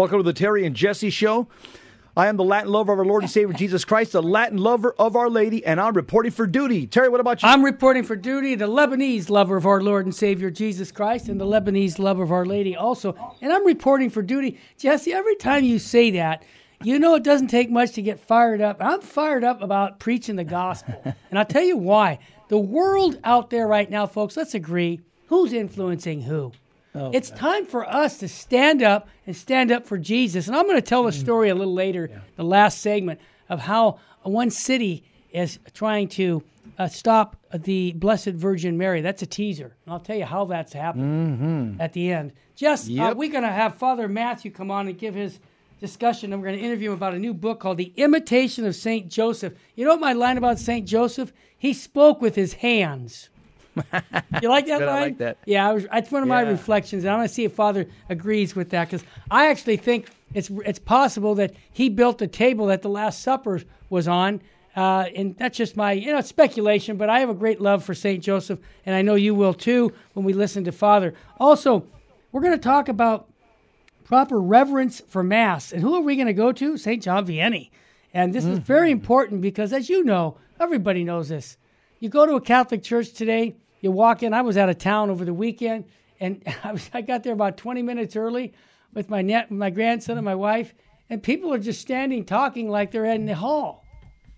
Welcome to the Terry and Jesse Show. I am the Latin lover of our Lord and Savior Jesus Christ, the Latin lover of Our Lady, and I'm reporting for duty. Terry, what about you? I'm reporting for duty, the Lebanese lover of our Lord and Savior Jesus Christ, and the Lebanese lover of Our Lady also. And I'm reporting for duty. Jesse, every time you say that, you know it doesn't take much to get fired up. I'm fired up about preaching the gospel. And I'll tell you why. The world out there right now, folks, let's agree, who's influencing who? Oh, it's time for us to stand up and stand up for Jesus. And I'm going to tell the story a little later, the last segment, of how one city is trying to stop the Blessed Virgin Mary. That's a teaser. And I'll tell you how that's happened at the end. Jess, we're going to have Father Matthew come on and give his discussion. And we're going to interview him about a new book called The Imitation of St. Joseph. You know what my line about St. Joseph? He spoke with his hands. You like that line? I like that. Yeah, it's one of my reflections, and I want to see if Father agrees with that, because I actually think it's possible that he built the table that the Last Supper was on, and that's just my speculation, but I have a great love for St. Joseph, and I know you will too when we listen to Father. Also, we're going to talk about proper reverence for Mass, and who are we going to go to? St. John Vianney. And this is very important because, as you know, everybody knows this. You go to a Catholic church today, you walk in. I was out of town over the weekend, and I got there about 20 minutes early with my grandson and my wife, and people are just standing talking like they're in the hall.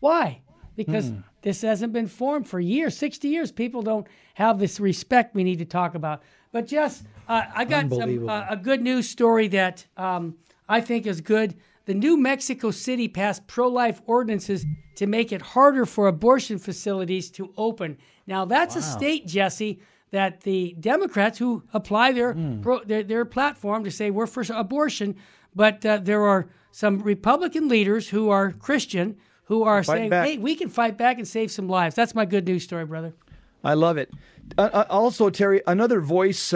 Why? Because this hasn't been formed for years, 60 years. People don't have this respect we need to talk about. But, Jess, I got a good news story that I think is good. The New Mexico City passed pro-life ordinances to make it harder for abortion facilities to open. Now, that's a state, Jesse, that the Democrats who apply their platform to say we're for abortion, but there are some Republican leaders who are Christian who are saying, hey, we can fight back and save some lives. That's my good news story, brother. I love it. Also, Terry, another voice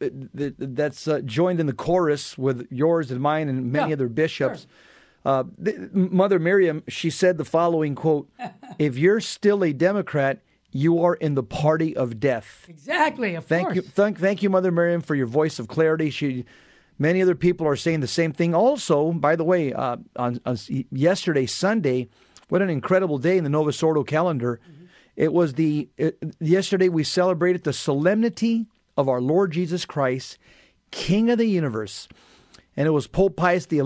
that's joined in the chorus with yours and mine and many other bishops. Sure. Mother Miriam, she said the following, quote, "If you're still a Democrat, you are in the party of death." Exactly, of course. Thank you, Mother Miriam, for your voice of clarity. Many other people are saying the same thing. Also, by the way, on yesterday, Sunday, what an incredible day in the Novus Ordo calendar. It was yesterday we celebrated the solemnity of our Lord Jesus Christ, King of the universe. And it was Pope Pius XI.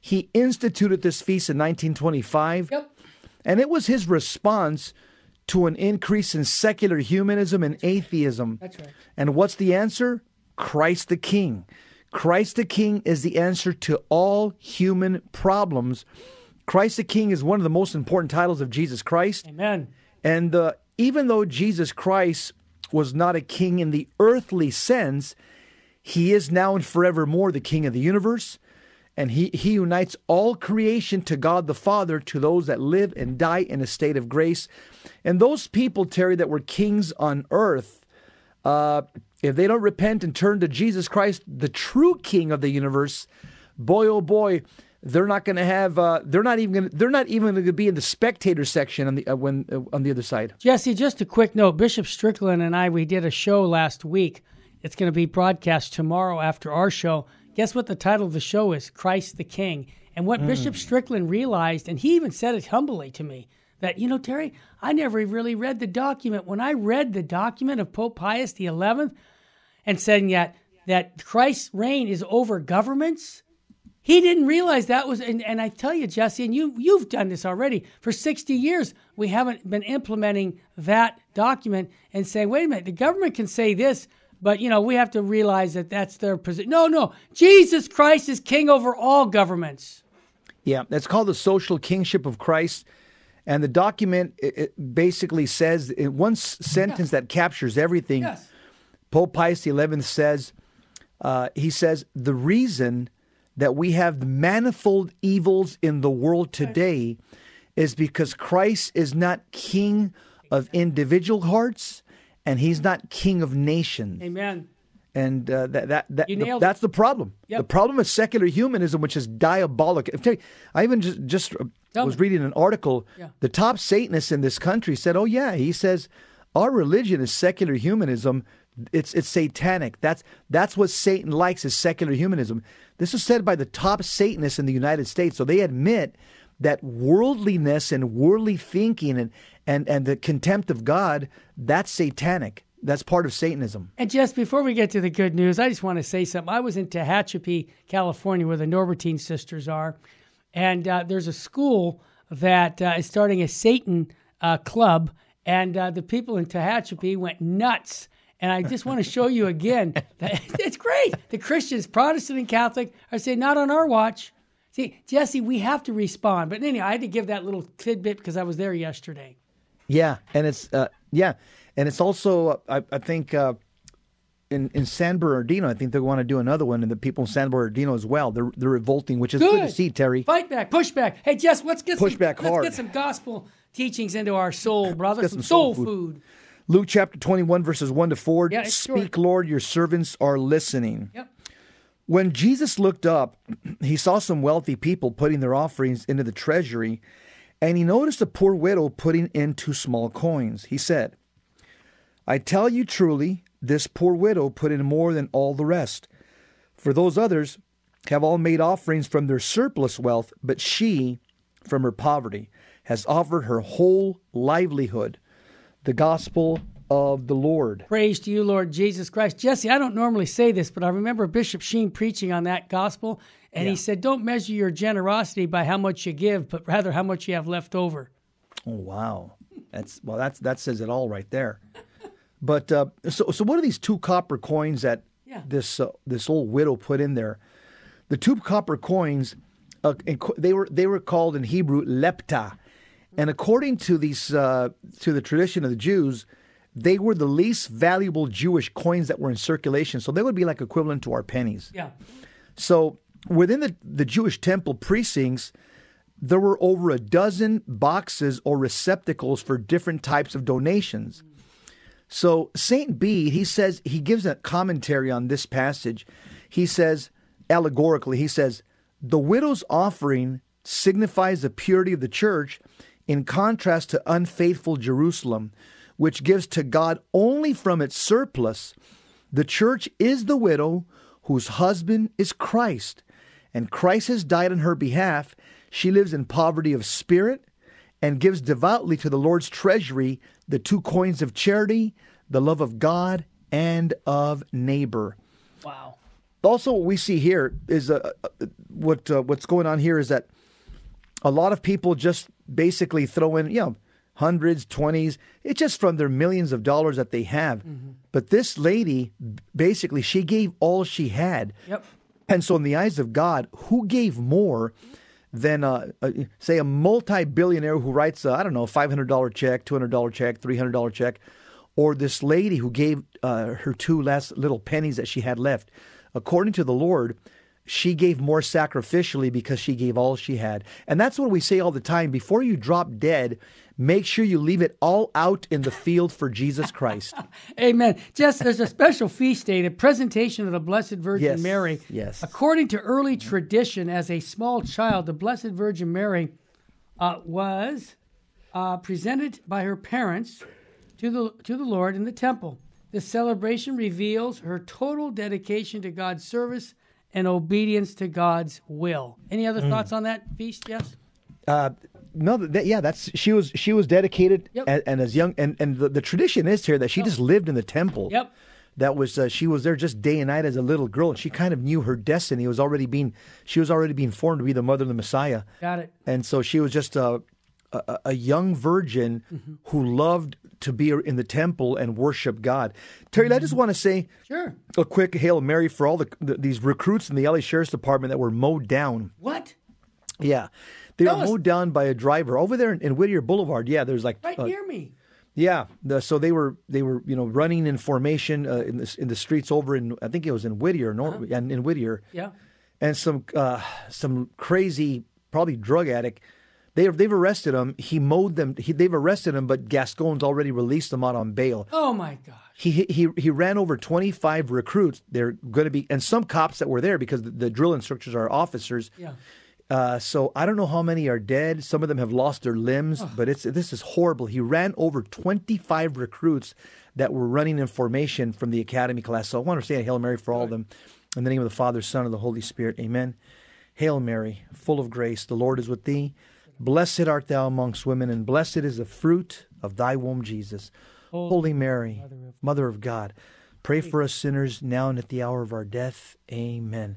He instituted this feast in 1925, and it was his response to an increase in secular humanism and atheism. That's right. And what's the answer? Christ the King. Christ the King is the answer to all human problems. Christ the King is one of the most important titles of Jesus Christ. Amen. And even though Jesus Christ was not a king in the earthly sense, he is now and forevermore the King of the universe. And he unites all creation to God the Father, to those that live and die in a state of grace. And those people, Terry, that were kings on earth, if they don't repent and turn to Jesus Christ, the true King of the universe, boy, oh boy, they're not going to have. They're not even going to be in the spectator section on the other side. Jesse, just a quick note: Bishop Strickland and I, we did a show last week. It's going to be broadcast tomorrow after our show. Guess what the title of the show is? Christ the King. And what Bishop Strickland realized, and he even said it humbly to me, that, Terry, I never really read the document. When I read the document of Pope Pius XI and saying that Christ's reign is over governments, he didn't realize that was, and I tell you, Jesse, and you've done this already, for 60 years we haven't been implementing that document and saying, wait a minute, the government can say this, but, we have to realize that that's their position. No. Jesus Christ is king over all governments. Yeah, that's called the social kingship of Christ. And the document it basically says, in one sentence that captures everything, Pope Pius XI says, the reason that we have manifold evils in the world today is because Christ is not king of individual hearts, and he's not king of nations. Amen. And that's the problem. Yep. The problem is secular humanism, which is diabolic. I even just was reading an article. Yeah. The top Satanist in this country said, he says, our religion is secular humanism. It's satanic. That's what Satan likes, is secular humanism. This is said by the top Satanists in the United States. So they admit that worldliness and worldly thinking and the contempt of God, that's satanic. That's part of Satanism. And just before we get to the good news, I just want to say something. I was in Tehachapi, California, where the Norbertine sisters are. And there's a school that is starting a Satan club. And the people in Tehachapi went nuts. And I just want to show you again that it's great. The Christians, Protestant and Catholic, are saying, not on our watch. See, Jesse, we have to respond. But anyway, I had to give that little tidbit because I was there yesterday. Yeah, and it's also I think in San Bernardino, I think they want to do another one, and the people in San Bernardino as well. They're revolting, which is good to see, Terry. Fight back, push back. Hey, Jess, let's get some gospel teachings into our soul, brother. Some soul food. Luke chapter 21, verses 1 to 4. Yeah, speak, sure. Lord, your servants are listening. Yep. When Jesus looked up, he saw some wealthy people putting their offerings into the treasury, and he noticed a poor widow putting in 2 small coins. He said, I tell you truly, this poor widow put in more than all the rest. For those others have all made offerings from their surplus wealth, but she, from her poverty, has offered her whole livelihood. The gospel of the Lord. Praise to you, Lord Jesus Christ. Jesse, I don't normally say this, but I remember Bishop Sheen preaching on that gospel, and he said, don't measure your generosity by how much you give, but rather how much you have left over. Oh, wow. That says it all right there. But so what are these 2 copper coins that this old widow put in there? The 2 copper coins, they were called in Hebrew lepta. And according to these to the tradition of the Jews, they were the least valuable Jewish coins that were in circulation. So they would be like equivalent to our pennies. Yeah. So within the Jewish temple precincts, there were over 12 boxes or receptacles for different types of donations. So St. Bede, he gives a commentary on this passage. He says, allegorically, the widow's offering signifies the purity of the church in contrast to unfaithful Jerusalem, which gives to God only from its surplus. The church is the widow whose husband is Christ, and Christ has died on her behalf. She lives in poverty of spirit and gives devoutly to the Lord's treasury the 2 coins of charity, the love of God and of neighbor. Wow. Also, what we see here is what's going on here is that a lot of people just basically throw in, hundreds, 20s. It's just from their millions of dollars that they have. Mm-hmm. But this lady, basically, she gave all she had. Yep. And so in the eyes of God, who gave more than, say, a multi-billionaire who writes, $500 check, $200 check, $300 check, or this lady who gave her 2 last little pennies that she had left? According to the Lord, she gave more sacrificially because she gave all she had. And that's what we say all the time. Before you drop dead, make sure you leave it all out in the field for Jesus Christ. Amen. Jess, there's a special feast day, the presentation of the Blessed Virgin Mary. Yes. According to early tradition, as a small child, the Blessed Virgin Mary was presented by her parents to the Lord in the temple. This celebration reveals her total dedication to God's service and obedience to God's will. Any other thoughts on that feast? Yes. She was dedicated, and as young, and the tradition is here that she just lived in the temple. Yep. That was she was there just day and night as a little girl, and she kind of knew her destiny. She was already being formed to be the mother of the Messiah. Got it. And so she was just a young virgin who loved to be in the temple and worship God. Terry, I just want to say a quick Hail Mary for all these recruits in the LA Sheriff's Department that were mowed down. What? Yeah. They were mowed down by a driver over there in Whittier Boulevard. Yeah, there's like... Right near me. Yeah. So they were running in formation in the streets over in, I think it was in Whittier, in Whittier. Yeah. And some crazy, probably drug addict, They've arrested him. He mowed them. They've arrested him, but Gascon's already released them out on bail. Oh my gosh! He ran over 25 recruits. They're going to be, and some cops that were there because the drill instructors are officers. Yeah. So I don't know how many are dead. Some of them have lost their limbs, but this is horrible. He ran over 25 recruits that were running in formation from the academy class. So I want to say a Hail Mary for all of them. In the name of the Father, Son, and the Holy Spirit. Amen. Hail Mary, full of grace, the Lord is with thee. Blessed art thou amongst women, and blessed is the fruit of thy womb, Jesus. Holy Mary, Mother of God, pray for us sinners now and at the hour of our death. Amen.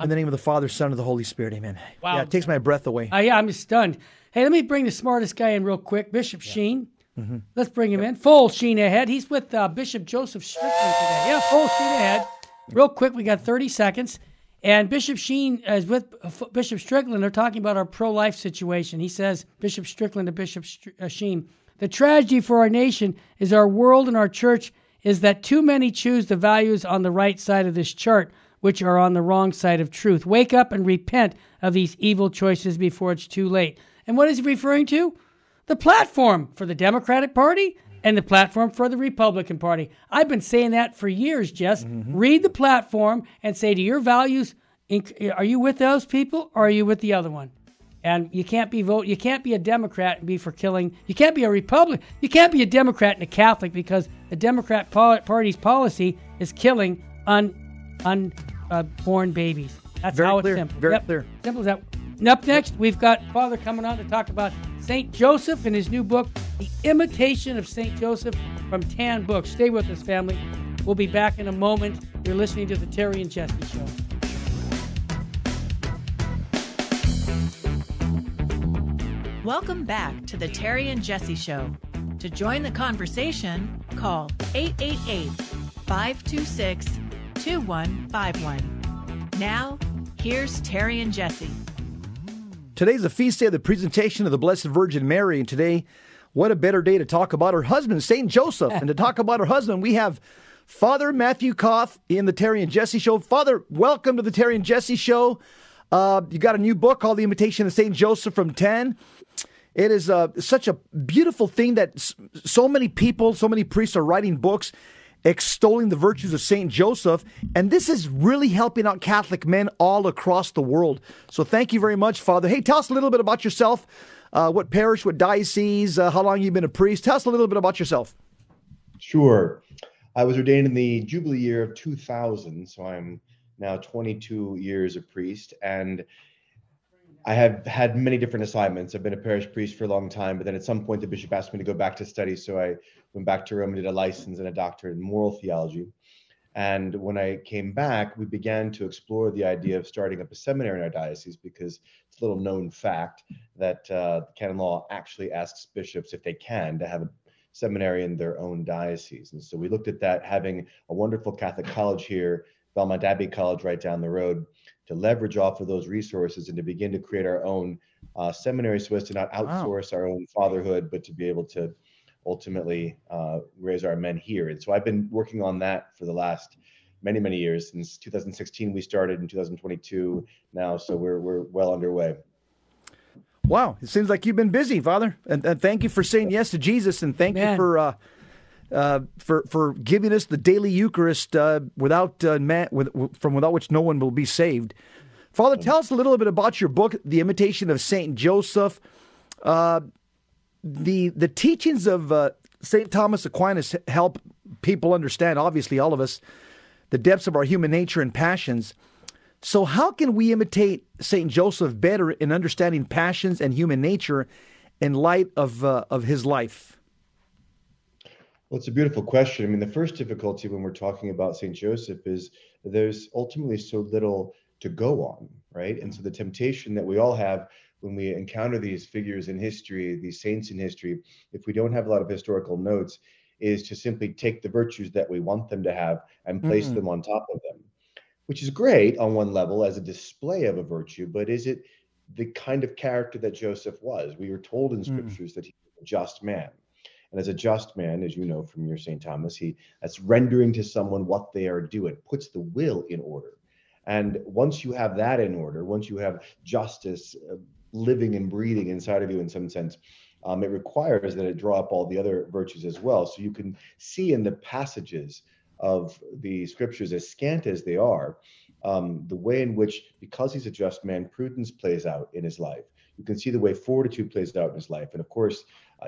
In the name of the Father, Son, and the Holy Spirit. Amen. Wow. Yeah, it takes my breath away. Yeah, I'm just stunned. Hey, let me bring the smartest guy in real quick, Bishop Sheen. Mm-hmm. Let's bring him in. Full Sheen ahead. He's with Bishop Joseph Strickland today. Yeah, full Sheen ahead. Real quick, we got 30 seconds. And Bishop Sheen is with Bishop Strickland. They're talking about our pro-life situation. He says, Bishop Strickland to Bishop Sheen, the tragedy for our nation is our world and our church is that too many choose the values on the right side of this chart, which are on the wrong side of truth. Wake up and repent of these evil choices before it's too late. And what is he referring to? The platform for the Democratic Party and the platform for the Republican Party. I've been saying that for years, Jess. Mm-hmm. Read the platform and say, to your values, are you with those people or are you with the other one? And you can't be you can't be a Democrat and be for killing. You can't be a Republican. You can't be a Democrat and a Catholic because the Democrat Party's policy is killing born babies. That's very how it's clear, simple. Very clear. Simple as that. And up next, we've got Father coming on to talk about St. Joseph and his new book, The Imitation of St. Joseph from Tan Books. Stay with us, family. We'll be back in a moment. You're listening to The Terry and Jesse Show. Welcome back to The Terry and Jesse Show. To join the conversation, call 888-526-2151. Now, here's Terry and Jesse. Today's the feast day of the presentation of the Blessed Virgin Mary. And today, what a better day to talk about her husband, St. Joseph. And to talk about her husband, we have Father Matthew Koff in the Terry and Jesse Show. Father, welcome to the Terry and Jesse Show. You got a new book called The Imitation of St. Joseph from Tan. It is such a beautiful thing that so many people, so many priests are writing books extolling the virtues of St. Joseph, and this is really helping out Catholic men all across the world. So thank you very much, Father. Hey, tell us a little bit about yourself, what parish, what diocese, how long you've been a priest. Tell us a little bit about yourself. Sure. I was ordained in the Jubilee year of 2000, so I'm now 22 years a priest, and I have had many different assignments. I've been a parish priest for a long time, but then at some point the bishop asked me to go back to study, so I went back to Rome and did a license and a doctorate in moral theology. And when I came back, we began to explore the idea of starting up a seminary in our diocese, because it's a little known fact that canon law actually asks bishops, if they can, to have a seminary in their own diocese. And so we looked at that, having a wonderful Catholic college here, Belmont Abbey College right down the road, to leverage off of those resources and to begin to create our own seminary, so as to not outsource our own fatherhood, but to be able to ultimately raise our men here. And so I've been working on that for the last many, many years. Since 2016, we started in 2022 now, so we're well underway. Wow, it seems like you've been busy, Father. And thank you for saying yes to Jesus, and thank you for giving us the daily Eucharist, without which no one will be saved. Father, tell us a little bit about your book, The Imitation of St. Joseph. The teachings of St. Thomas Aquinas help people understand, obviously all of us, the depths of our human nature and passions. So how can we imitate St. Joseph better in understanding passions and human nature in light of his life? Well, it's a beautiful question. I mean, the first difficulty when we're talking about St. Joseph is there's ultimately so little to go on, right? And so the temptation that we all have when we encounter these figures in history, these saints in history, if we don't have a lot of historical notes, is to simply take the virtues that we want them to have and place them on top of them, which is great on one level as a display of a virtue, but is it the kind of character that Joseph was? We are told in scriptures that he was a just man. And as a just man, as you know from your St. Thomas, that's rendering to someone what they are due. It puts the will in order. And once you have that in order, once you have justice living and breathing inside of you in some sense, it requires that it draw up all the other virtues as well. So you can see in the passages of the scriptures, as scant as they are, the way in which, because he's a just man, prudence plays out in his life. You can see the way fortitude plays out in his life. And of course,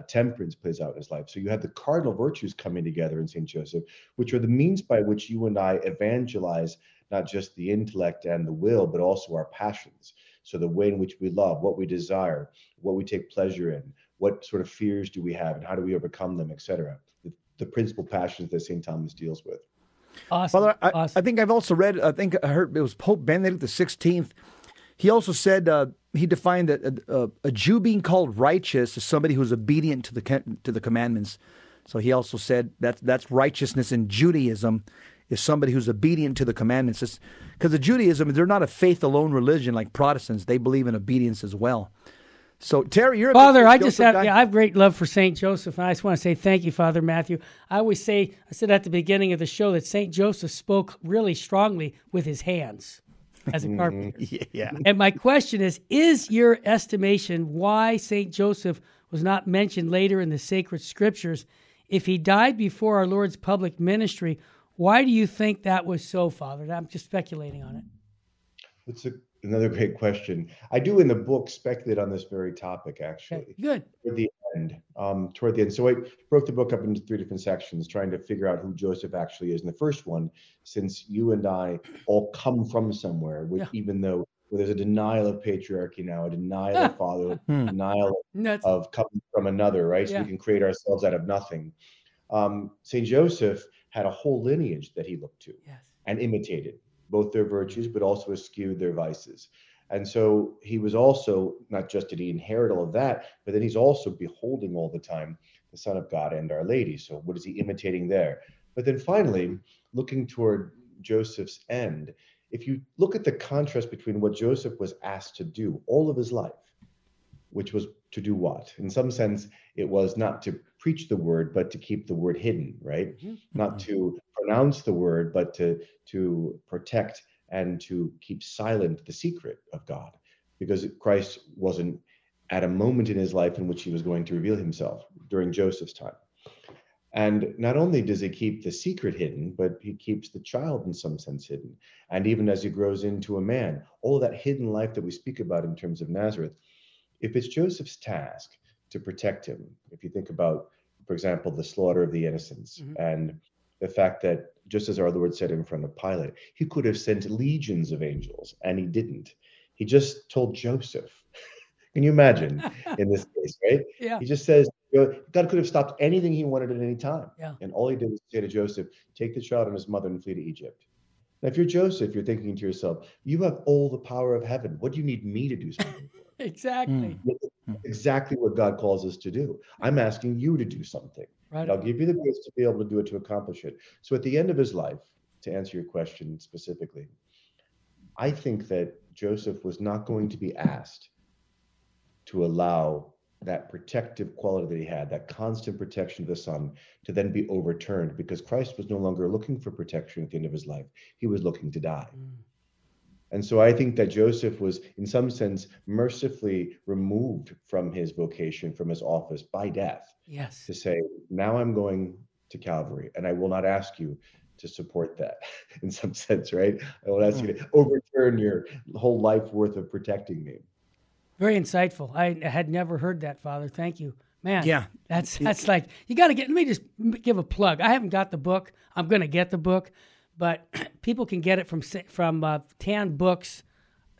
temperance plays out in his life. So you have the cardinal virtues coming together in St. Joseph, which are the means by which you and I evangelize not just the intellect and the will, but also our passions. So the way in which we love, what we desire, what we take pleasure in, what sort of fears do we have, and how do we overcome them, etc. The principal passions that St. Thomas deals with. Awesome. Father, I think I've also read, I think I heard it was Pope Benedict XVI. He also said, he defined that a Jew being called righteous is somebody who's obedient to the commandments. So he also said that that's righteousness in Judaism, is somebody who's obedient to the commandments. Because in Judaism, they're not a faith-alone religion like Protestants. They believe in obedience as well. So, Terry, you're a Father, I have great love for St. Joseph, and I just want to say thank you, Father Matthew. I always say, I said at the beginning of the show that St. Joseph spoke really strongly with his hands as a carpenter. Yeah. And my question is your estimation why St. Joseph was not mentioned later in the sacred scriptures? If he died before our Lord's public ministry, why do you think that was so, Father? I'm just speculating on it. It's another great question. I do in the book speculate on this very topic, actually. Okay, good. Toward the end. So I broke the book up into three different sections, trying to figure out who Joseph actually is. And the first one, since you and I all come from somewhere, even though there's a denial of patriarchy now, a denial of fatherhood, a denial of coming from another, right? So we can create ourselves out of nothing. St. Joseph had a whole lineage that he looked to and imitated both their virtues, but also eschewed their vices. And so he was also, not just did he inherit all of that, but then he's also beholding all the time the Son of God and Our Lady. So what is he imitating there? But then finally, looking toward Joseph's end, if you look at the contrast between what Joseph was asked to do all of his life, which was to do what? In some sense, it was not to preach the word, but to keep the word hidden, right? Not to pronounce the word, but to protect and to keep silent the secret of God, because Christ wasn't at a moment in his life in which he was going to reveal himself during Joseph's time. And not only does he keep the secret hidden, but he keeps the child in some sense hidden. And even as he grows into a man, all that hidden life that we speak about in terms of Nazareth, if it's Joseph's task to protect him, if you think about, for example, the slaughter of the innocents and the fact that, just as our Lord said in front of Pilate, he could have sent legions of angels, and he didn't. He just told Joseph. Can you imagine in this case, right? Yeah. He just says, God could have stopped anything he wanted at any time. Yeah. And all he did was say to Joseph, take the child and his mother and flee to Egypt. Now, if you're Joseph, you're thinking to yourself, you have all the power of heaven. What do you need me to do something for? Exactly. Exactly what God calls us to do. I'm asking you to do something. Right. I'll give you the grace to be able to do it, to accomplish it. So at the end of his life, to answer your question specifically, I think that Joseph was not going to be asked to allow that protective quality that he had, that constant protection of the Son, to then be overturned, because Christ was no longer looking for protection at the end of his life. He was looking to die. And so I think that Joseph was, in some sense, mercifully removed from his vocation, from his office by death. Yes. To say, now I'm going to Calvary, and I will not ask you to support that in some sense, right? I will ask you to overturn your whole life worth of protecting me. Very insightful. I had never heard that, Father. Thank you. Man, yeah. That's like, you got to get, let me just give a plug. I haven't got the book. I'm going to get the book. But people can get it from Tan Books.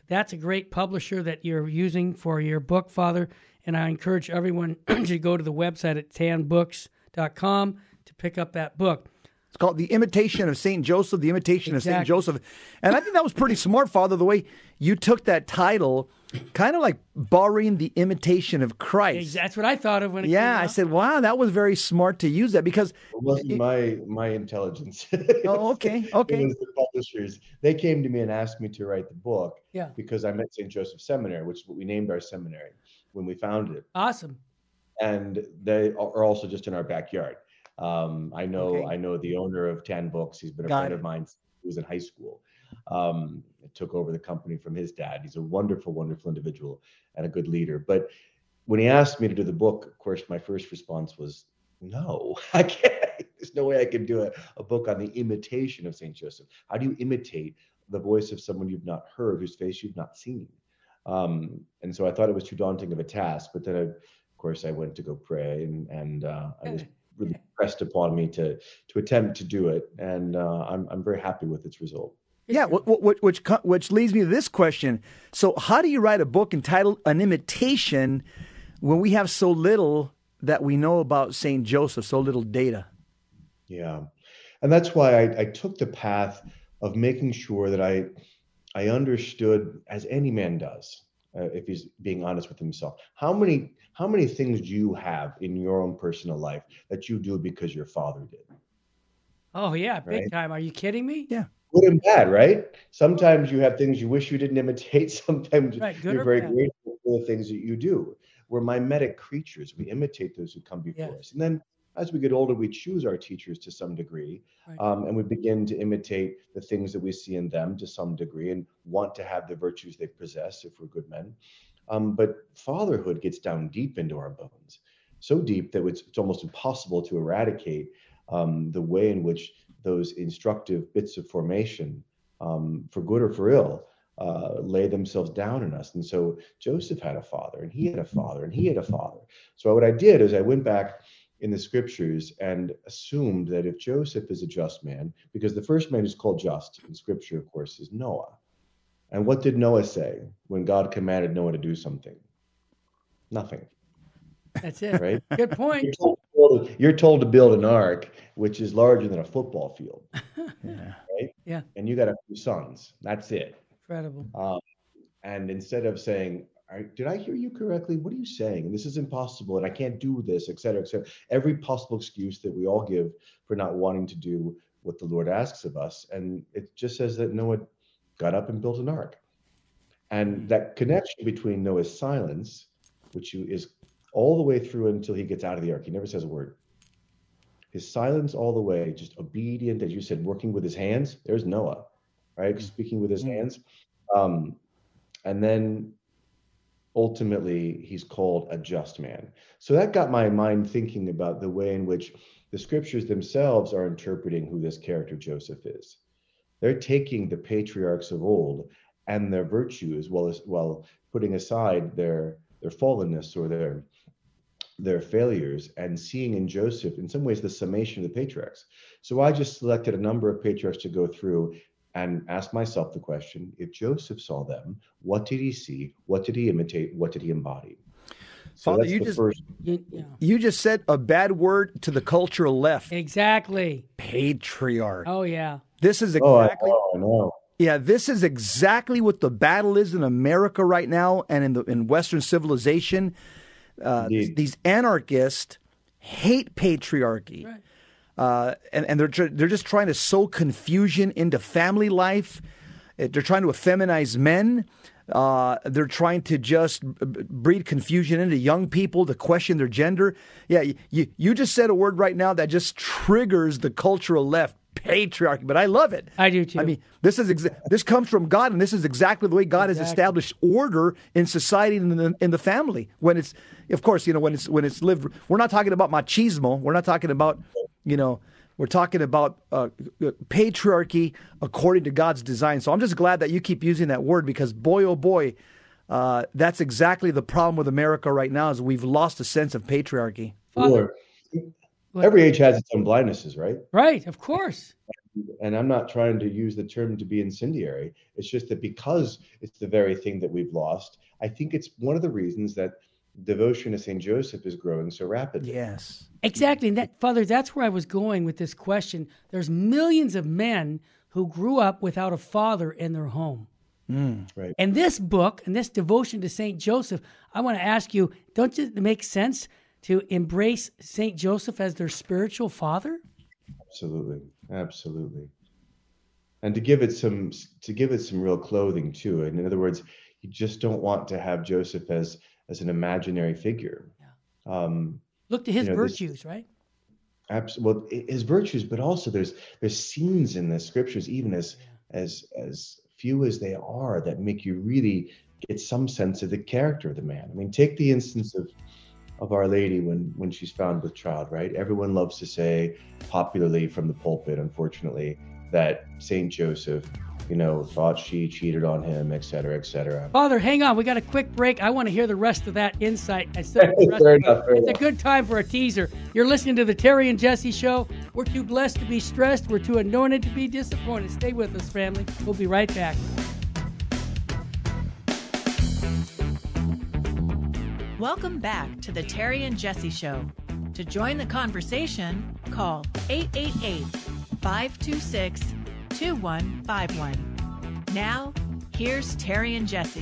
That's a great publisher that you're using for your book, Father. And I encourage everyone to go to the website at tanbooks.com to pick up that book. It's called The Imitation of St. Joseph, The Imitation of St. Joseph. And I think that was pretty smart, Father, the way you took that title, kind of like borrowing The Imitation of Christ. That's what I thought of when it came out. I said, wow, that was very smart to use that, because... It wasn't my intelligence. Oh, okay. It was the publishers. They came to me and asked me to write the book because I'm at St. Joseph Seminary, which is what we named our seminary when we founded it. Awesome. And they are also just in our backyard. I know the owner of Tan Books. He's been a friend of mine since he was in high school. Took over the company from his dad. He's a wonderful, wonderful individual and a good leader. But when he asked me to do the book, of course, my first response was, no, I can't. There's no way I can do a book on the imitation of St. Joseph. How do you imitate the voice of someone you've not heard, whose face you've not seen. And so I thought it was too daunting of a task, but then I went to go pray, and I was really pressed upon me to attempt to do it. And I'm very happy with its result. Yeah, which leads me to this question. So how do you write a book entitled An Imitation when we have so little that we know about St. Joseph, so little data? Yeah, and that's why I took the path of making sure that I understood, as any man does, if he's being honest with himself, how many things do you have in your own personal life that you do because your father did? Oh, yeah, big time. Are you kidding me? Yeah. Good and bad, right? Sometimes you have things you wish you didn't imitate. Sometimes you're very grateful for the things that you do. We're mimetic creatures. We imitate those who come before us. And then as we get older, we choose our teachers to some degree, and we begin to imitate the things that we see in them to some degree and want to have the virtues they possess if we're good men. But fatherhood gets down deep into our bones, so deep that it's almost impossible to eradicate the way in which those instructive bits of formation, for good or for ill, lay themselves down in us. And so Joseph had a father, and he had a father, and he had a father. So what I did is I went back in the scriptures and assumed that if Joseph is a just man, because the first man who's called just in scripture, of course, is Noah. And what did Noah say when God commanded Noah to do something? Nothing. That's it. Right? Good point. You're told to build an ark, which is larger than a football field. Yeah. Right? Yeah. And you got a few sons. That's it. Incredible. And instead of saying, did I hear you correctly? What are you saying? And this is impossible, and I can't do this, et cetera, et cetera. Every possible excuse that we all give for not wanting to do what the Lord asks of us. And it just says that Noah got up and built an ark. And that connection between Noah's silence, which is all the way through until he gets out of the ark, he never says a word. His silence all the way, just obedient, as you said, working with his hands. There's Noah, right? Mm-hmm. Speaking with his hands. And then ultimately, he's called a just man. So that got my mind thinking about the way in which the scriptures themselves are interpreting who this character Joseph is. They're taking the patriarchs of old and their virtues while putting aside their fallenness or their failures, and seeing in Joseph, in some ways, the summation of the patriarchs. So I just selected a number of patriarchs to go through and ask myself the question, if Joseph saw them, what did he see? What did he imitate? What did he embody? So Father, you just said a bad word to the cultural left. Exactly. Patriarch. Oh, yeah. This is exactly... Oh, no. Yeah, this is exactly what the battle is in America right now and in Western civilization. These anarchists hate patriarchy, right. And they're just trying to sow confusion into family life. They're trying to effeminize men. They're trying to just breed confusion into young people to question their gender. Yeah, you just said a word right now that just triggers the cultural left. Patriarchy, but I love it. I do too. I mean, this comes from God, and this is exactly the way God has established order in society and in the family. When it's, of course, when it's lived. We're not talking about machismo. We're not talking about, we're talking about patriarchy according to God's design. So I'm just glad that you keep using that word, because boy, oh boy, that's exactly the problem with America right now, is we've lost a sense of patriarchy. Father. Every age has its own blindnesses, right? Right, of course. And I'm not trying to use the term to be incendiary. It's just that because it's the very thing that we've lost, I think it's one of the reasons that devotion to St. Joseph is growing so rapidly. Yes. Exactly. And that, Father, that's where I was going with this question. There's millions of men who grew up without a father in their home. Right. And this book and this devotion to St. Joseph, I want to ask you, don't it make sense to embrace St. Joseph as their spiritual father? Absolutely, absolutely. And to give it some real clothing too. And in other words, you just don't want to have Joseph as an imaginary figure. Yeah. Look to his virtues, right? Absolutely, his virtues, but also there's scenes in the scriptures, even as few as they are, that make you really get some sense of the character of the man. I mean, take the instance of Our Lady when she's found with child, right? Everyone loves to say, popularly from the pulpit, unfortunately, that St. Joseph you know, thought she cheated on him, et cetera, et cetera. Father, hang on. We got a quick break. I want to hear the rest of that insight. It's a good time for a teaser. You're listening to the Terry and Jesse Show. We're too blessed to be stressed. We're too anointed to be disappointed. Stay with us, family. We'll be right back. Welcome back to the Terry and Jesse Show. To join the conversation, call 888-526-2151. Now, here's Terry and Jesse.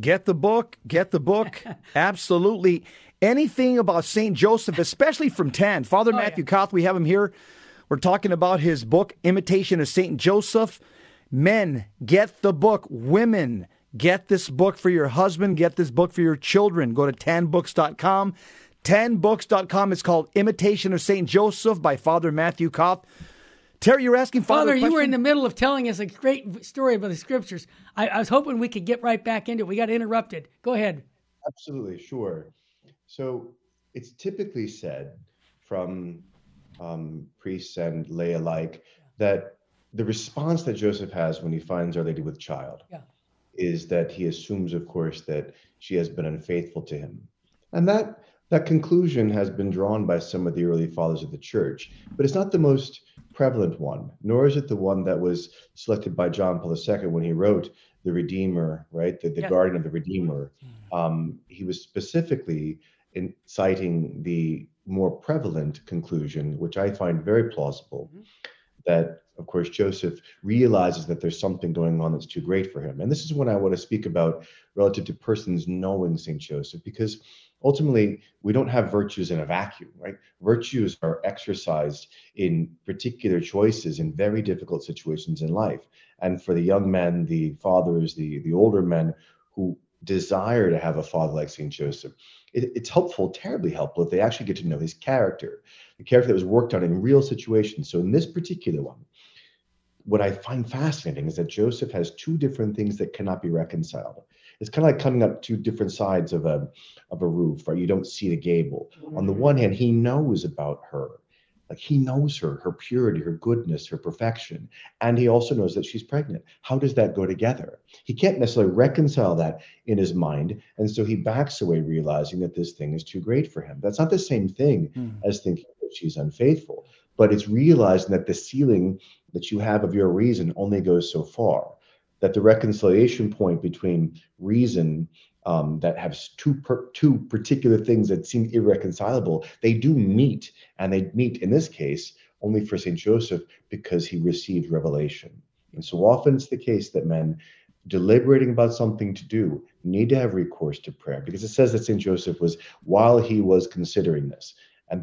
Get the book. Get the book. Absolutely. Anything about St. Joseph, especially from Tan. Father Matthew Koth, we have him here. We're talking about his book, Imitation of St. Joseph. Men, get the book. Women, get this book for your husband. Get this book for your children. Go to tanbooks.com. Tanbooks.com. It's called Imitation of St. Joseph by Father Matthew Koth. Terry, you're asking Father you were in the middle of telling us a great story about the scriptures. I was hoping we could get right back into it. We got interrupted. Go ahead. Absolutely. Sure. So it's typically said from priests and lay alike that the response that Joseph has when he finds Our Lady with Child is that he assumes, of course, that she has been unfaithful to him. And that conclusion has been drawn by some of the early fathers of the church, but it's not the most prevalent one, nor is it the one that was selected by John Paul II when he wrote The Redeemer, right? The Guardian of the Redeemer. He was specifically citing the more prevalent conclusion, which I find very plausible, that, of course, Joseph realizes that there's something going on that's too great for him. And this is what I want to speak about relative to persons knowing St. Joseph, because ultimately, we don't have virtues in a vacuum, right? Virtues are exercised in particular choices in very difficult situations in life. And for the young men, the fathers, the older men who desire to have a father like St. Joseph, it's helpful, terribly helpful, if they actually get to know his character, the character that was worked on in real situations. So in this particular one, what I find fascinating is that Joseph has two different things that cannot be reconciled. It's kind of like coming up two different sides of a roof, right? You don't see the gable. On the one hand, he knows about her. Like, he knows her purity, her goodness, her perfection. And he also knows that she's pregnant. How does that go together? He can't necessarily reconcile that in his mind. And so he backs away, realizing that this thing is too great for him. That's not the same thing as thinking that she's unfaithful, but it's realizing that the ceiling that you have of your reason only goes so far. That the reconciliation point between reason that has two particular things that seem irreconcilable, they do meet, and they meet in this case only for St. Joseph because he received revelation. And so often it's the case that men deliberating about something to do need to have recourse to prayer, because it says that St. Joseph was, while he was considering this,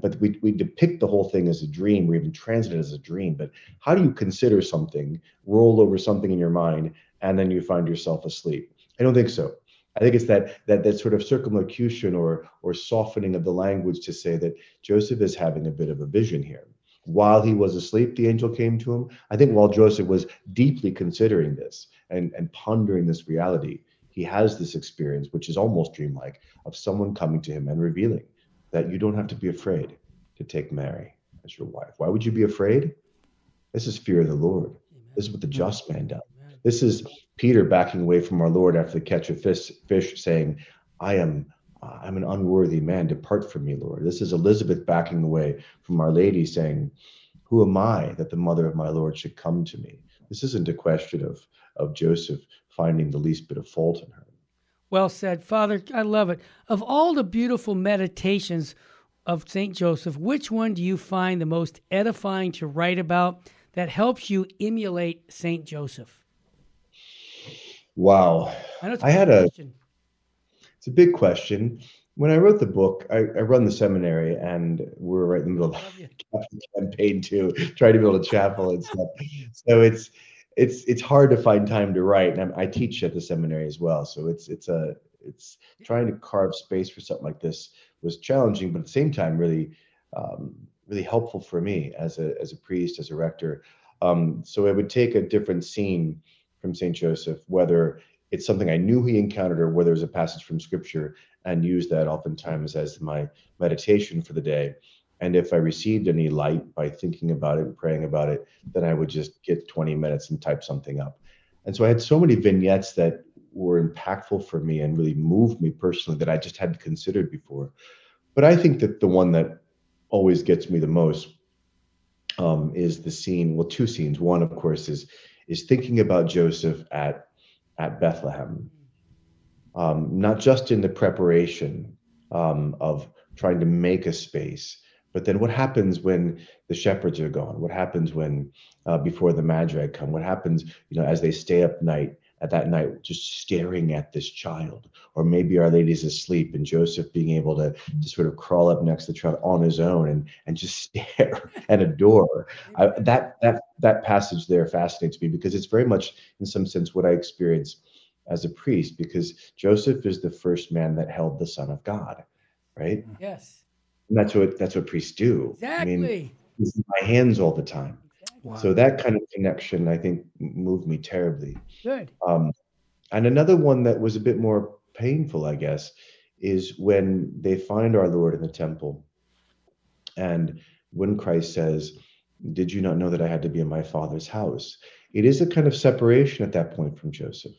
but we depict the whole thing as a dream, or even transit it as a dream. But how do you consider something, roll over something in your mind, and then you find yourself asleep? I don't think so. I think it's that sort of circumlocution or softening of the language to say that Joseph is having a bit of a vision here. While he was asleep, the angel came to him. I think while Joseph was deeply considering this and pondering this reality, he has this experience, which is almost dreamlike, of someone coming to him and revealing that you don't have to be afraid to take Mary as your wife. Why would you be afraid? This is fear of the Lord. This is what the just man does. This is Peter backing away from our Lord after the catch of fish, saying, I'm an unworthy man. Depart from me, Lord. This is Elizabeth backing away from Our Lady, saying, who am I that the mother of my Lord should come to me? This isn't a question of Joseph finding the least bit of fault in her. Well said, Father. I love it. Of all the beautiful meditations of St. Joseph, which one do you find the most edifying to write about that helps you emulate St. Joseph? Wow. It's a big question. When I wrote the book, I run the seminary, and we're right in the middle of the campaign too, trying to build a chapel and stuff. So it's hard to find time to write. And I teach at the seminary as well. So it's trying to carve space for something like this was challenging, but at the same time, really, really helpful for me as a priest, as a rector. So I would take a different scene from St. Joseph, whether it's something I knew he encountered or whether it's a passage from scripture, and use that oftentimes as my meditation for the day. And if I received any light by thinking about it and praying about it, then I would just get 20 minutes and type something up. And so I had so many vignettes that were impactful for me and really moved me personally that I just hadn't considered before. But I think that the one that always gets me the most is the scene, well, two scenes. One, of course, is thinking about Joseph at Bethlehem, not just in the preparation of trying to make a space, but then what happens when the shepherds are gone? What happens when, before the magi come? What happens, as they stay up at that night, just staring at this child? Or maybe Our Lady's asleep and Joseph being able to sort of crawl up next to the child on his own and just stare and adore. That passage there fascinates me because it's very much, in some sense, what I experience as a priest, because Joseph is the first man that held the Son of God, right? Yes. And that's what priests do. Exactly. I mean, he's in my hands all the time. Wow. So that kind of connection, I think, moved me terribly. Good. And another one that was a bit more painful, I guess, is when they find our Lord in the temple. And when Christ says, "Did you not know that I had to be in my Father's house?" It is a kind of separation at that point from Joseph.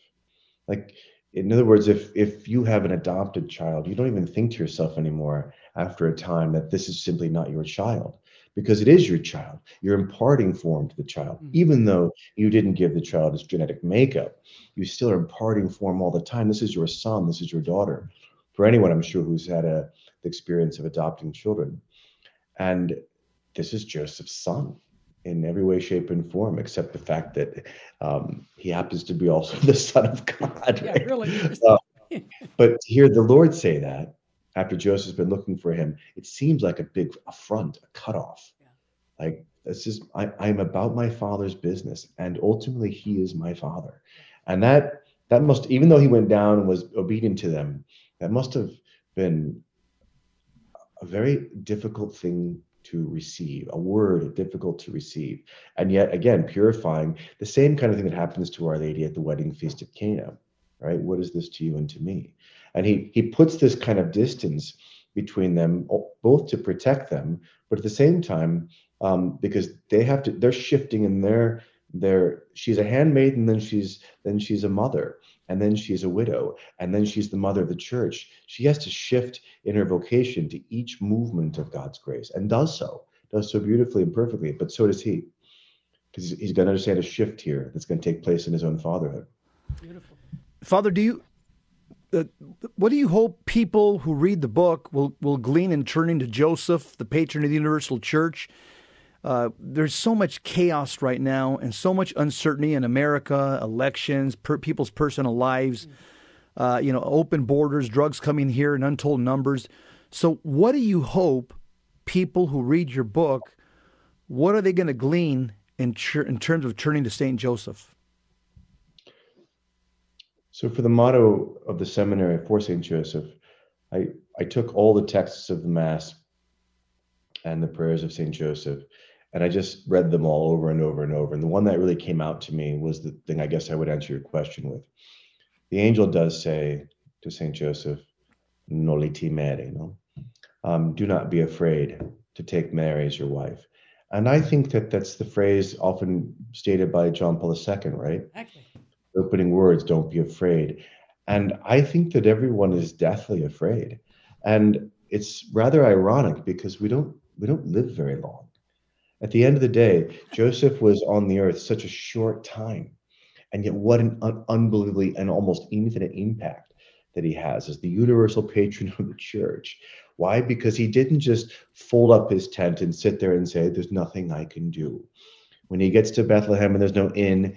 Like, in other words, if you have an adopted child, you don't even think to yourself anymore after a time that this is simply not your child. Because it is your child. You're imparting form to the child. Even though you didn't give the child his genetic makeup, you still are imparting form all the time. This is your son. This is your daughter. For anyone, I'm sure, who's had the experience of adopting children. And this is Joseph's son in every way, shape, and form, except the fact that he happens to be also the Son of God. Right? Yeah, really. But to hear the Lord say that, after Joseph's been looking for him, it seems like a big affront, a cutoff. Yeah. Like, this is, I'm about my Father's business, and ultimately he is my Father. And that must, even though he went down and was obedient to them, that must have been a very difficult thing to receive, a word difficult to receive. And yet, again, purifying, the same kind of thing that happens to Our Lady at the wedding feast of Cana, right? What is this to you and to me? And he puts this kind of distance between them, both to protect them, but at the same time, because they're shifting in their, she's a handmaid, and then she's a mother, and then she's a widow, and then she's the mother of the church. She has to shift in her vocation to each movement of God's grace, and does so beautifully and perfectly, but so does he, because he's going to understand a shift here that's going to take place in his own fatherhood. Beautiful. Father, do you... what do you hope people who read the book will glean in turning to Joseph, the patron of the universal church? There's so much chaos right now and so much uncertainty in America, elections, people's personal lives, open borders, drugs coming here in untold numbers. So what do you hope people who read your book, what are they going to glean in terms of turning to St. Joseph? So for the motto of the seminary for St. Joseph, I took all the texts of the Mass and the prayers of St. Joseph, and I just read them all over and over and over. And the one that really came out to me was the thing I guess I would answer your question with. The angel does say to St. Joseph, "Noli temere," no? Do not be afraid to take Mary as your wife. And I think that that's the phrase often stated by John Paul II, right? Exactly. Opening words, don't be afraid. And I think that everyone is deathly afraid. And it's rather ironic because we don't live very long. At the end of the day, Joseph was on the earth such a short time. And yet what an unbelievably and almost infinite impact that he has as the universal patron of the church. Why? Because he didn't just fold up his tent and sit there and say, there's nothing I can do. When he gets to Bethlehem and there's no inn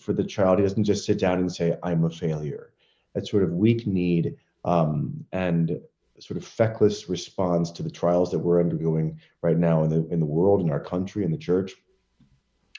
for the child, he doesn't just sit down and say, I'm a failure. That sort of weak need and sort of feckless response to the trials that we're undergoing right now in the world, in our country, in the church.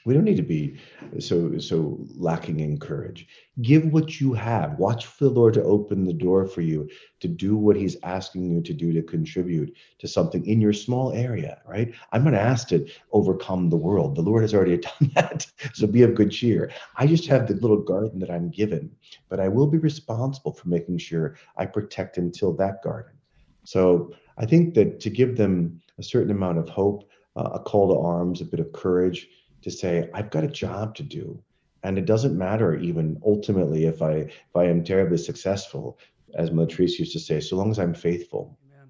We don't need to be so lacking in courage. Give what you have. Watch for the Lord to open the door for you to do what he's asking you to do, to contribute to something in your small area, right? I'm not asked to overcome the world. The Lord has already done that, so be of good cheer. I just have the little garden that I'm given, but I will be responsible for making sure I protect until that garden. So I think that to give them a certain amount of hope, a call to arms, a bit of courage to say, I've got a job to do. And it doesn't matter even ultimately if I am terribly successful, as Mother Teresa used to say, so long as I'm faithful. Amen.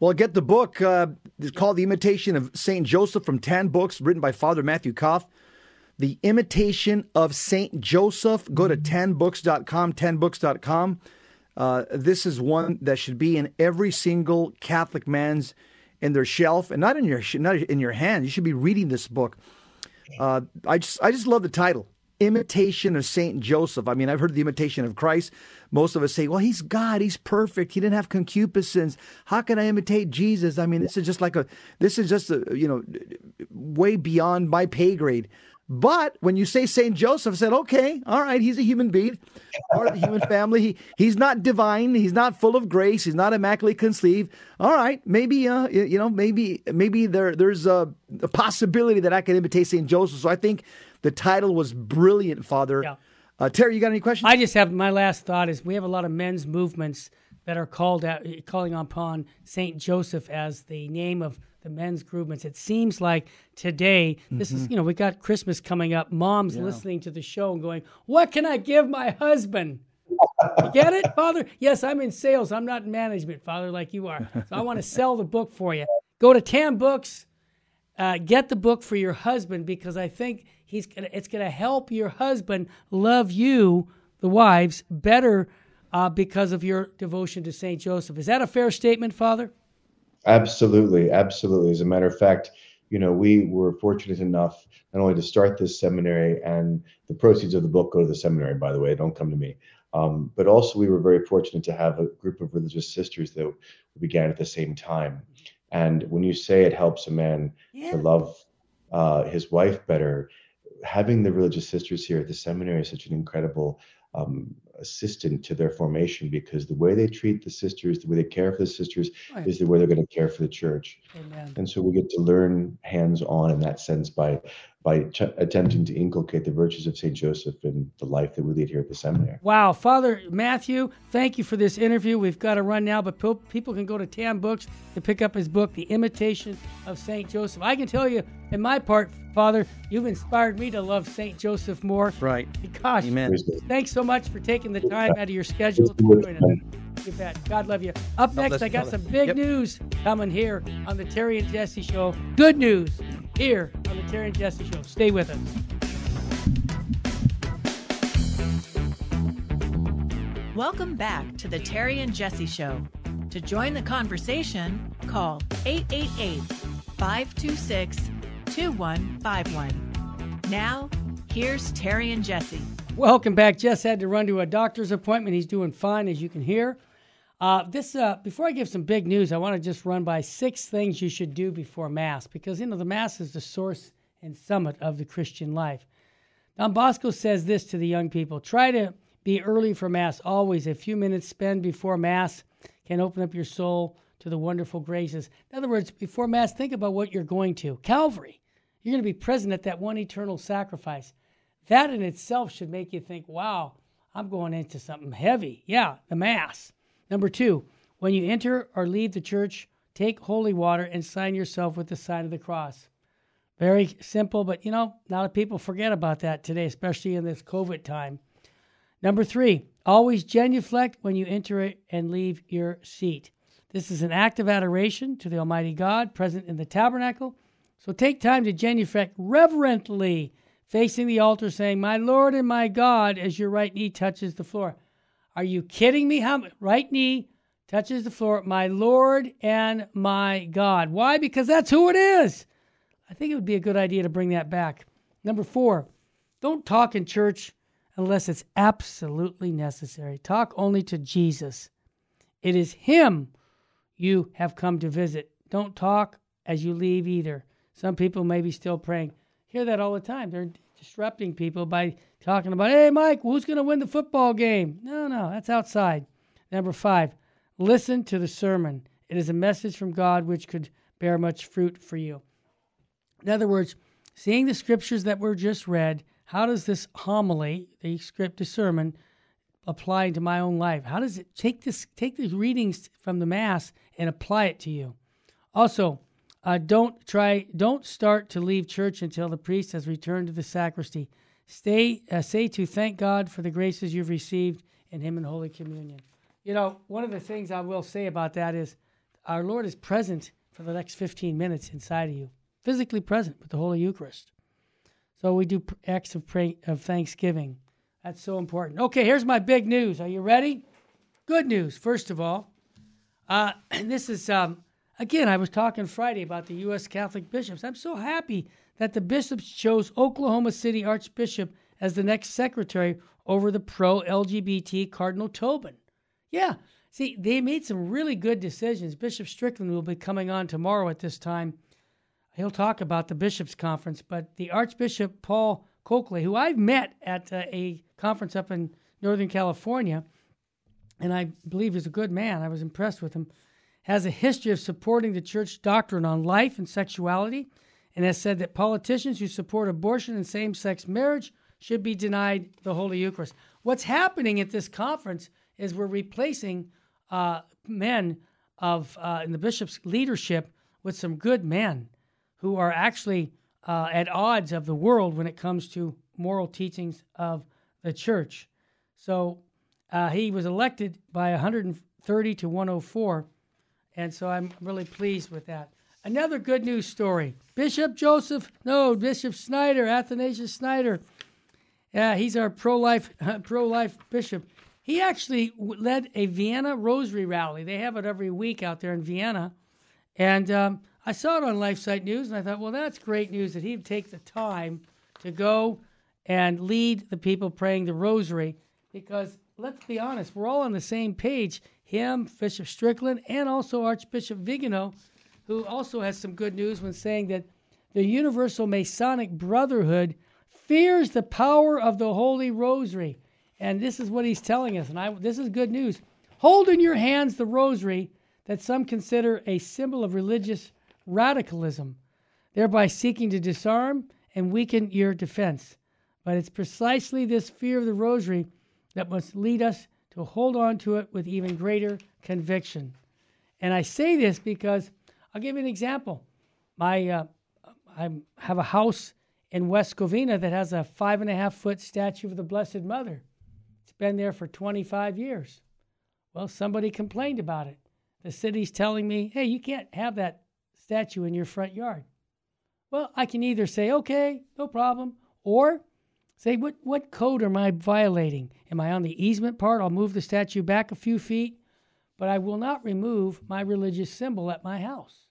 Well, get the book. It's called The Imitation of St. Joseph from Tan Books, written by Father Matthew Koff. The Imitation of St. Joseph. Go to tanbooks.com, tanbooks.com. This is one that should be in every single Catholic man's in their shelf, and not in your hand. You should be reading this book. I just love the title, Imitation of St. Joseph. I mean, I've heard The Imitation of Christ. Most of us say, well, he's God, he's perfect, he didn't have concupiscence. How can I imitate Jesus? I mean, this is just way beyond my pay grade. But when you say St. Joseph, I said, okay, all right, he's a human being, part of the human family. He's not divine. He's not full of grace. He's not immaculately conceived. All right, maybe there's a possibility that I can imitate St. Joseph. So I think the title was brilliant, Father. Yeah. Terry, you got any questions? I just have my last thought is we have a lot of men's movements that are calling upon St. Joseph as the name of the men's movements. It seems like today, this is, we got Christmas coming up. Mom's listening to the show and going, what can I give my husband? You get it, Father? Yes, I'm in sales. I'm not in management, Father, like you are. So I want to sell the book for you. Go to Tan Books, get the book for your husband, because I think it's going to help your husband love you, the wives, better because of your devotion to St. Joseph. Is that a fair statement, Father? Absolutely. Absolutely. As a matter of fact, we were fortunate enough not only to start this seminary, and the proceeds of the book go to the seminary, by the way, don't come to me. But also we were very fortunate to have a group of religious sisters that we began at the same time. And when you say it helps a man to love his wife better, having the religious sisters here at the seminary is such an incredible assistant to their formation, because the way they treat the sisters, the way they care for the sisters, is the way they're going to care for the church. Amen. And so we get to learn hands-on in that sense by attempting to inculcate the virtues of St. Joseph in the life that we lead here at the seminary. Wow. Father Matthew, thank you for this interview. We've got to run now, but people can go to Tan Books to pick up his book, The Imitation of St. Joseph. I can tell you, in my part, Father, you've inspired me to love St. Joseph more. Right. Gosh, amen. Thanks so much for taking the time out of your schedule. You bet. God love you. Up next, I got some big news coming here on the Terry and Jesse Show. Good news here on the Terry and Jesse Show. Stay with us. Welcome back to the Terry and Jesse Show. To join the conversation, call 888-526-2151. Now, here's Terry and Jesse. Welcome back. Jess had to run to a doctor's appointment. He's doing fine, as you can hear. Before I give some big news, I want to just run by 6 things you should do before Mass, because, the Mass is the source and summit of the Christian life. Don Bosco says this to the young people: try to be early for Mass always. A few minutes spent before Mass can open up your soul to the wonderful graces. In other words, before Mass, think about what you're going to. Calvary. You're going to be present at that one eternal sacrifice. That in itself should make you think, wow, I'm going into something heavy. Yeah, the Mass. 2, when you enter or leave the church, take holy water and sign yourself with the sign of the cross. Very simple, but, a lot of people forget about that today, especially in this COVID time. 3, always genuflect when you enter and leave your seat. This is an act of adoration to the Almighty God present in the tabernacle. So take time to genuflect reverently, facing the altar, saying, "My Lord and my God," as your right knee touches the floor. Are you kidding me? Right knee touches the floor. My Lord and my God. Why? Because that's who it is. I think it would be a good idea to bring that back. 4, don't talk in church unless it's absolutely necessary. Talk only to Jesus. It is Him you have come to visit. Don't talk as you leave either. Some people may be still praying. Hear that all the time. They're disrupting people by talking about, hey, Mike, who's going to win the football game? No, that's outside. 5, listen to the sermon. It is a message from God which could bear much fruit for you. In other words, seeing the scriptures that were just read, how does this homily, the sermon, applying to my own life? How does it take these readings from the Mass and apply it to you? Also, don't start to leave church until the priest has returned to the sacristy. Say to thank God for the graces you've received in Him in Holy Communion. You know, one of the things I will say about that is our Lord is present for the next 15 minutes inside of you, physically present with the Holy Eucharist. So we do acts of thanksgiving. That's so important. Okay, here's my big news. Are you ready? Good news, first of all. This is, again, I was talking Friday about the U.S. Catholic bishops. I'm so happy that the bishops chose Oklahoma City Archbishop as the next secretary over the pro-LGBT Cardinal Tobin. Yeah, see, they made some really good decisions. Bishop Strickland will be coming on tomorrow at this time. He'll talk about the bishops' conference, but the Archbishop Paul Coakley, who I've met at a conference up in Northern California, and I believe he's a good man, I was impressed with him, has a history of supporting the church doctrine on life and sexuality, and has said that politicians who support abortion and same-sex marriage should be denied the Holy Eucharist. What's happening at this conference is we're replacing men of in the bishop's leadership with some good men who are actually at odds of the world when it comes to moral teachings of the church. So he was elected by 130 to 104, and so I'm really pleased with that. Another good news story. Bishop Snyder, Athanasius Snyder. He's our pro-life bishop. He actually led a Vienna Rosary Rally. They have it every week out there in Vienna, and I saw it on LifeSite News, and I thought, well, that's great news that he'd take the time to go and lead the people praying the Rosary, because let's be honest, we're all on the same page, him, Bishop Strickland, and also Archbishop Vigano, who also has some good news when saying that the Universal Masonic Brotherhood fears the power of the Holy Rosary. And this is what he's telling us, and this is good news. Hold in your hands the Rosary that some consider a symbol of religious radicalism, thereby seeking to disarm and weaken your defense. But it's precisely this fear of the Rosary that must lead us to hold on to it with even greater conviction. And I say this because I'll give you an example. I have a house in West Covina that has a 5.5-foot statue of the Blessed Mother. It's been there for 25 years. Well, somebody complained about it. The city's telling me, hey, you can't have that statue in your front yard. Well, I can either say, okay, no problem, or say, what code am I violating? Am I on the easement part? I'll move the statue back a few feet, but I will not remove my religious symbol at my house.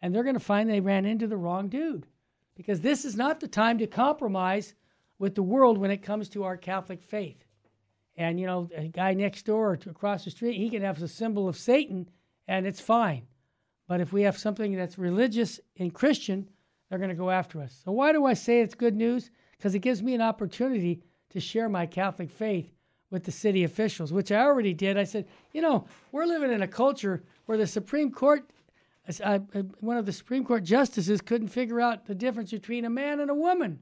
And they're going to find they ran into the wrong dude, because this is not the time to compromise with the world when it comes to our Catholic faith. And, you know, a guy next door or across the street, he can have the symbol of Satan, and it's fine. But if we have something that's religious and Christian, they're going to go after us. So why do I say it's good news? Because it gives me an opportunity to share my Catholic faith with the city officials, which I already did. I said, you know, we're living in a culture where the Supreme Court, one of the Supreme Court justices couldn't figure out the difference between a man and a woman.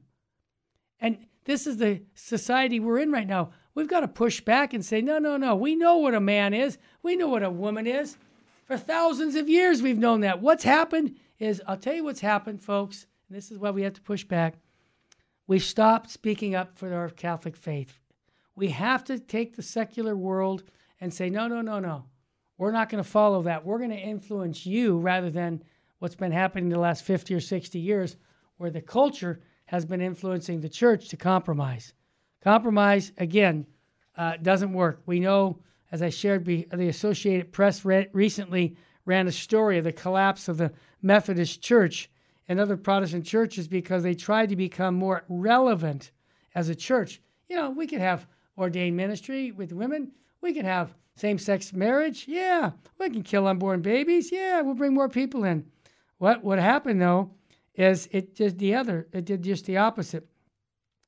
And this is the society we're in right now. We've got to push back and say, no, we know what a man is. We know what a woman is. For thousands of years, we've known that. What's happened is, I'll tell you what's happened, folks, and this is why we have to push back. We've stopped speaking up for our Catholic faith. We have to take the secular world and say, no. We're not going to follow that. We're going to influence you rather than what's been happening the last 50 or 60 years, where the culture has been influencing the church to compromise. Compromise, again, doesn't work. We know, as I shared, the Associated Press recently ran a story of the collapse of the Methodist Church and other Protestant churches because they tried to become more relevant as a church. You know, we could have ordained ministry with women. We could have same-sex marriage. Yeah, we can kill unborn babies. Yeah, we'll bring more people in. What happened, though, is it did just the opposite.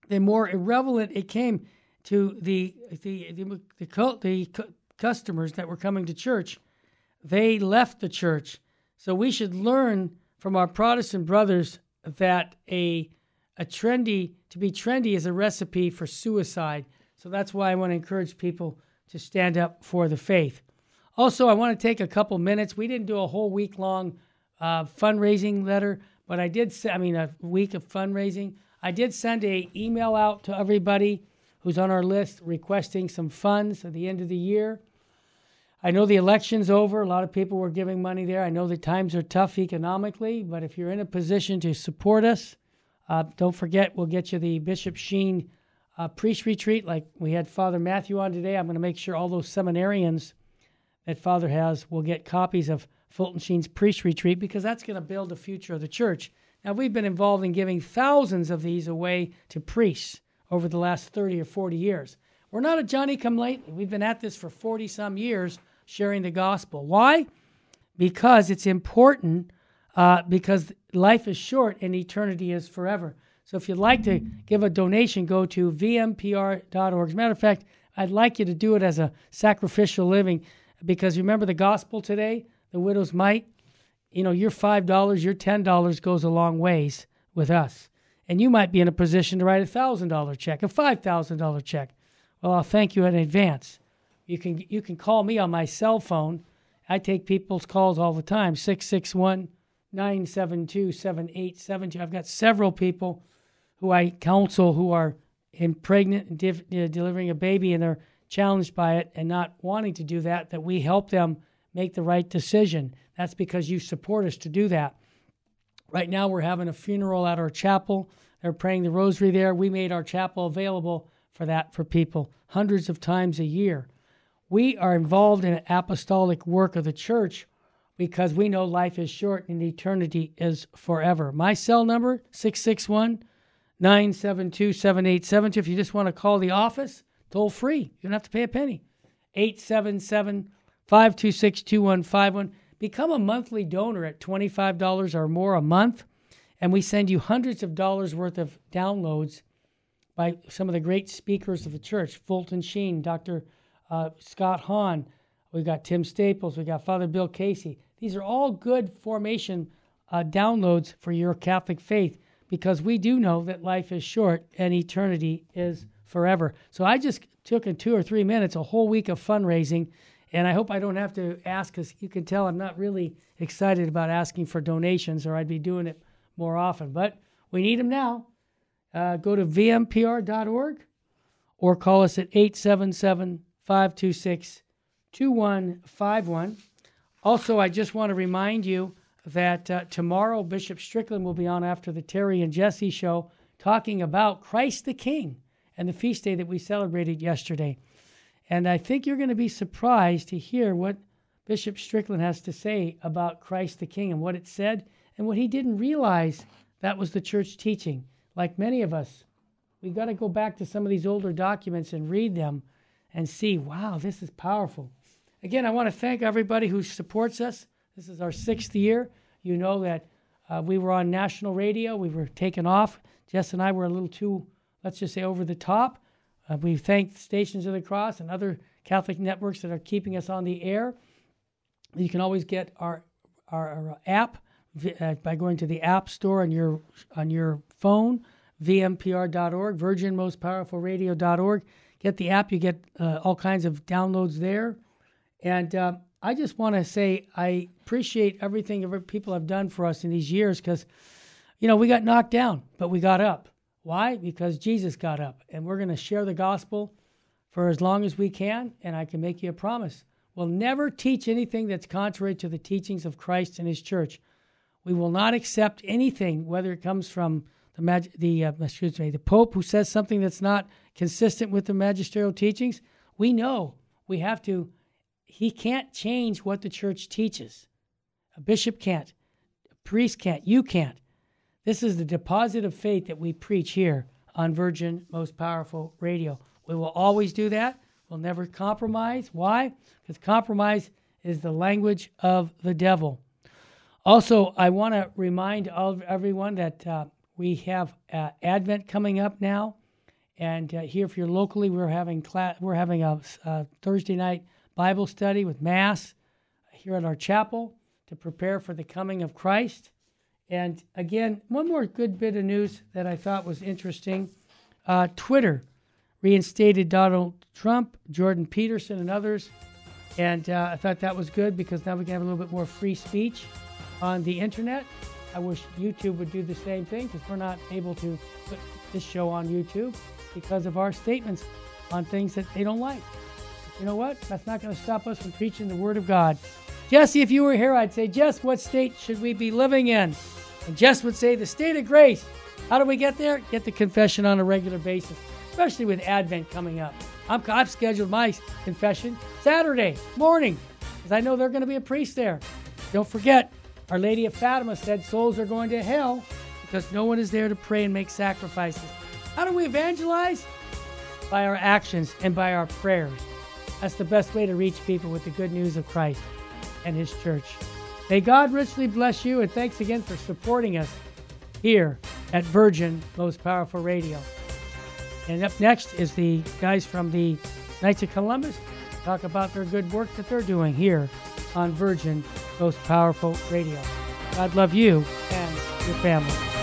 The more irrelevant it came to the customers that were coming to church, they left the church. So we should learn from our Protestant brothers that to be trendy is a recipe for suicide. So that's why I want to encourage people to stand up for the faith. Also, I want to take a couple minutes. We didn't do a whole week-long fundraising letter, but I did, a week of fundraising. I did send an email out to everybody who's on our list requesting some funds at the end of the year. I know the election's over. A lot of people were giving money there. I know the times are tough economically, but if you're in a position to support us, don't forget, we'll get you the Bishop Sheen priest retreat like we had Father Matthew on today. I'm going to make sure all those seminarians that Father has will get copies of Fulton Sheen's priest retreat, because that's going to build the future of the church. Now, we've been involved in giving thousands of these away to priests over the last 30 or 40 years. We're not a Johnny-come-lately. We've been at this for 40-some years sharing the gospel. Why? Because it's important, because life is short and eternity is forever. So if you'd like to give a donation, go to vmpr.org. As a matter of fact, I'd like you to do it as a sacrificial living, because remember the gospel today, the widow's mite? You know, your $5, your $10 goes a long ways with us. And you might be in a position to write a $1,000 check, a $5,000 check. Well, I'll thank you in advance. You can call me on my cell phone. I take people's calls all the time, 661-972-7872. I've got several people who I counsel who are pregnant and delivering a baby, and they're challenged by it and not wanting to do that, that we help them make the right decision. That's because you support us to do that. Right now we're having a funeral at our chapel. They're praying the rosary there. We made our chapel available for that for people hundreds of times a year. We are involved in an apostolic work of the church because we know life is short and eternity is forever. My cell number, 661-972-7872. If you just want to call the office, toll free. You don't have to pay a penny. 877-526-2151. Become a monthly donor at $25 or more a month, and we send you hundreds of dollars worth of downloads by some of the great speakers of the church, Fulton Sheen, Dr. Scott Hahn. We've got Tim Staples. We've got Father Bill Casey. These are all good formation downloads for your Catholic faith, because we do know that life is short and eternity is forever. So I just took in 2 or 3 minutes a whole week of fundraising, and I hope I don't have to ask, because you can tell I'm not really excited about asking for donations, or I'd be doing it more often. But we need them now. Go to vmpr.org or call us at 877-526-2151. Also, I just want to remind you that tomorrow Bishop Strickland will be on after the Terry and Jesse show talking about Christ the King and the feast day that we celebrated yesterday. And I think you're going to be surprised to hear what Bishop Strickland has to say about Christ the King and what it said and what he didn't realize that was the church teaching. Like many of us, we've got to go back to some of these older documents and read them and see, wow, this is powerful. Again, I want to thank everybody who supports us. This is our 6th year. You know that we were on national radio. We were taken off. Jess and I were a little too, let's just say, over the top. We thank Stations of the Cross and other Catholic networks that are keeping us on the air. You can always get our app by going to the App Store on your phone, vmpr.org, virginmostpowerfulradio.org. Get the app. You get all kinds of downloads there. And I just want to say I appreciate everything people have done for us in these years, because, you know, we got knocked down, but we got up. Why? Because Jesus got up, and we're going to share the gospel for as long as we can, and I can make you a promise. We'll never teach anything that's contrary to the teachings of Christ and his church. We will not accept anything, whether it comes from the Pope, who says something that's not consistent with the magisterial teachings. We know we have to. He can't change what the church teaches. A bishop can't. A priest can't. You can't. This is the deposit of faith that we preach here on Virgin Most Powerful Radio. We will always do that. We'll never compromise. Why? Because compromise is the language of the devil. Also, I want to remind everyone that we have Advent coming up now, and here, if you're locally, we're having a Thursday night Bible study with Mass here at our chapel to prepare for the coming of Christ. And again, one more good bit of news that I thought was interesting. Twitter. reinstated Donald Trump, Jordan Peterson, and others. And I thought that was good because now we can have a little bit more free speech on the internet. I wish YouTube would do the same thing because we're not able to put this show on YouTube because of our statements on things that they don't like. You know what? That's not going to stop us from preaching the Word of God. Jesse, if you were here, I'd say, Jess, what state should we be living in? And Jess would say, the state of grace. How do we get there? Get the confession on a regular basis, especially with Advent coming up. I've scheduled my confession Saturday morning because I know they're going to be a priest there. Don't forget, Our Lady of Fatima said souls are going to hell because no one is there to pray and make sacrifices. How do we evangelize? By our actions and by our prayers. That's the best way to reach people with the good news of Christ and His church. May God richly bless you, and thanks again for supporting us here at Virgin Most Powerful Radio. And up next is the guys from the Knights of Columbus talk about their good work that they're doing here on Virgin Most Powerful Radio. God love you and your family.